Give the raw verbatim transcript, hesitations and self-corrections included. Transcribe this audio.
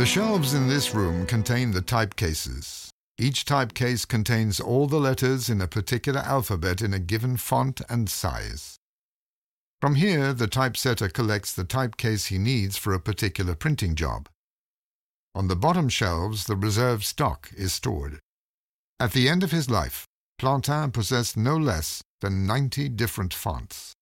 The shelves in this room contain the type cases. Each type case contains all the letters in a particular alphabet in a given font and size. From here, the typesetter collects the type case he needs for a particular printing job. On the bottom shelves, the reserve stock is stored. At the end of his life, Plantin possessed no less than ninety different fonts.